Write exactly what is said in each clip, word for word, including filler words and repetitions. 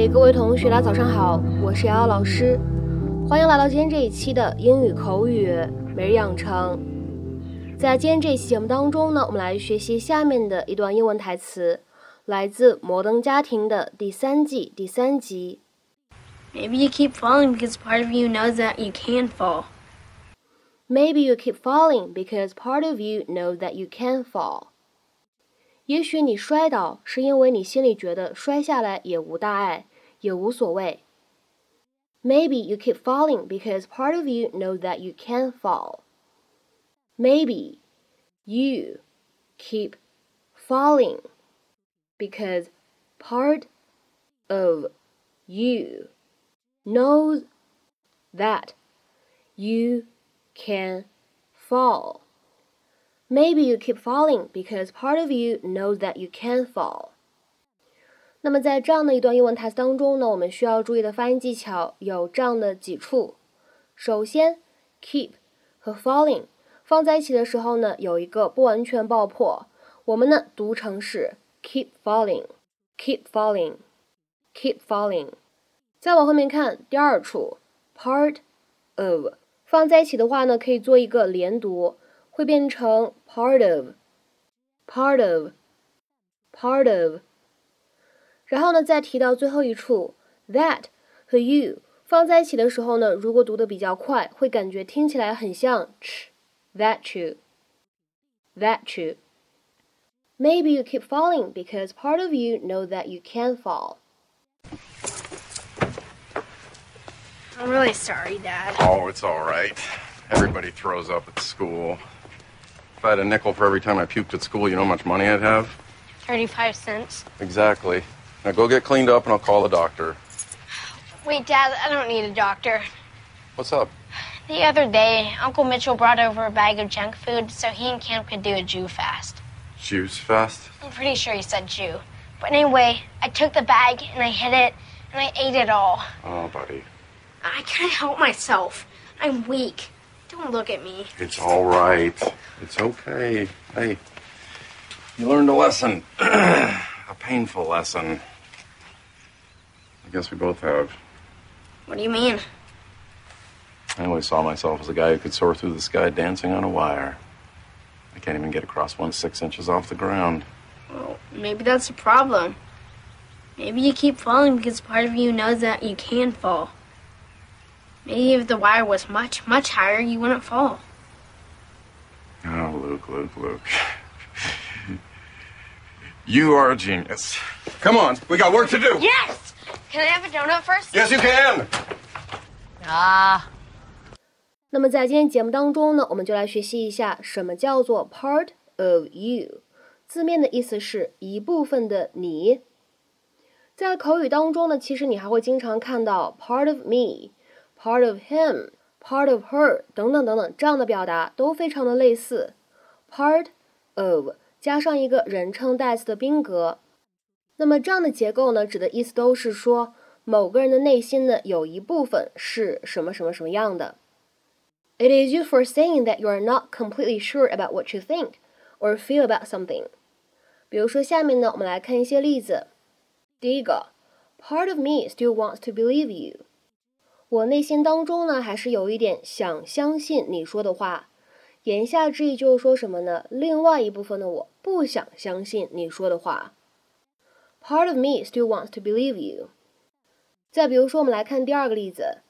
嗨，各位同学，大家早上好，我是瑶瑶老师，欢迎来到今天这一期的英语口语每日养成。在今天这一期节目当中呢，我们来学习下面的一段英文台词，来自《摩登家庭》的第三季第三集。Maybe you keep falling because part of you knows that you can fall. Maybe you keep falling because part of you knows that you can fall. 也许你摔倒是因为你心里觉得摔下来也无大碍，也无所谓。Maybe you keep falling because part of you knows that you can fall. Maybe you keep falling because part of you knows that you can fall. Maybe you keep falling because part of you knows that you can fall. 那么在这样的一段英文台词当中呢，我们需要注意的发音技巧有这样的几处。首先 keep 和 falling 放在一起的时候呢，有一个不完全爆破，我们呢读成是 keep falling, keep falling, keep falling。 再往后面看第二处 part of 放在一起的话呢，可以做一个连读，会变成 part of, part of, part of。 然后呢，再提到最后一处 that 和 you 放在一起的时候呢，如果读得比较快，会感觉听起来很像 that you, that you。 Maybe you keep falling because part of you knows that you can fall. I'm really sorry, Dad. Oh, it's all right.Everybody throws up at school. If I had a nickel for every time I puked at school, you know how much money I'd have? thirty-five cents. Exactly. Now go get cleaned up and I'll call the doctor. Wait, Dad, I don't need a doctor. What's up? The other day, Uncle Mitchell brought over a bag of junk food so he and Cam could do a Jew fast. Jews fast? I'm pretty sure he said Jew. But anyway, I took the bag and I hid it and I ate it all. Oh, buddy. I can't help myself. I'm weak.Don't look at me. It's all right. It's okay. Hey, you learned a lesson. A painful lesson. I guess we both have. What do you mean? I always saw myself as a guy who could soar through the sky dancing on a wire. I can't even get across one six inches off the ground. Well, maybe that's a problem. Maybe you keep falling because part of you knows that you can fall.Maybe if the wire was much, much higher, you wouldn't fall. Oh, Luke, Luke, Luke. You are a genius. Come on, we got work to do. Yes! Can I have a donut first? Yes, you can! Ah. 那么在今天节目当中呢，我们就来学习一下什么叫做 part of you。字面的意思是一部分的你。在口语当中呢，其实你还会经常看到 part of me。part of him, part of her 等等等等，这样的表达都非常的类似。part of 加上一个人称代词的宾格，那么这样的结构呢，指的意思都是说某个人的内心呢有一部分是什么什么什么样的。It is used for saying that you are not completely sure about what you think or feel about something. 比如说下面呢，我们来看一些例子。第一个 ，Part of me still wants to believe you.我内心当中呢，还是有一点想相信你说的话。言下之意就是说什么呢？另外一部分的我不想相信你说的话。Part of me still wants to believe you. 再比如说，我们来看第二个例子。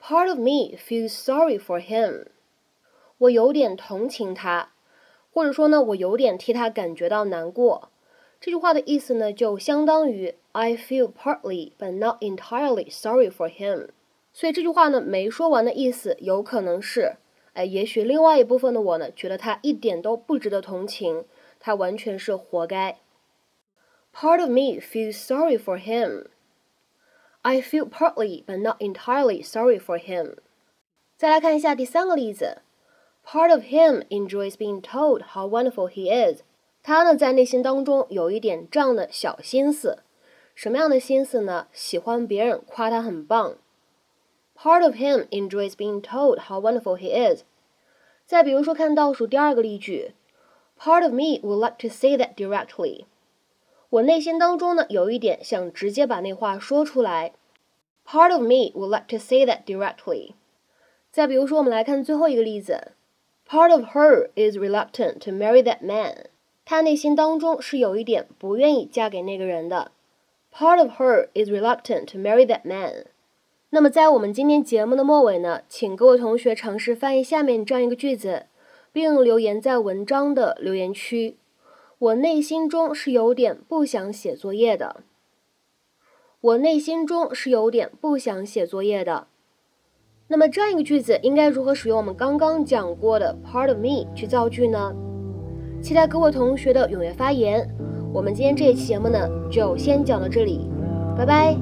Part of me feels sorry for him. 我有点同情他，或者说呢，我有点替他感觉到难过。这句话的意思呢，就相当于 I feel partly but not entirely sorry for him.所以这句话呢没说完的意思有可能是，哎，也许另外一部分的我呢觉得他一点都不值得同情，他完全是活该。Part of me feels sorry for him. I feel partly but not entirely sorry for him. 再来看一下第三个例子。Part of him enjoys being told how wonderful he is. 他呢在内心当中有一点这样的小心思，什么样的心思呢？喜欢别人夸他很棒。Part of him enjoys being told how wonderful he is. 再比如说看倒数第二个例句 Part of me would like to say that directly. 我内心当中呢有一点想直接把那话说出来。Part of me would like to say that directly. 再比如说我们来看最后一个例子。Part of her is reluctant to marry that man. 她内心当中是有一点不愿意嫁给那个人的。Part of her is reluctant to marry that man. 那么在我们今天节目的末尾呢，请各位同学尝试翻译下面这样一个句子，并留言在文章的留言区。我内心中是有点不想写作业的。我内心中是有点不想写作业的。那么这样一个句子应该如何使用我们刚刚讲过的 part of me 去造句呢？期待各位同学的踊跃发言。我们今天这一期节目呢就先讲到这里，拜拜。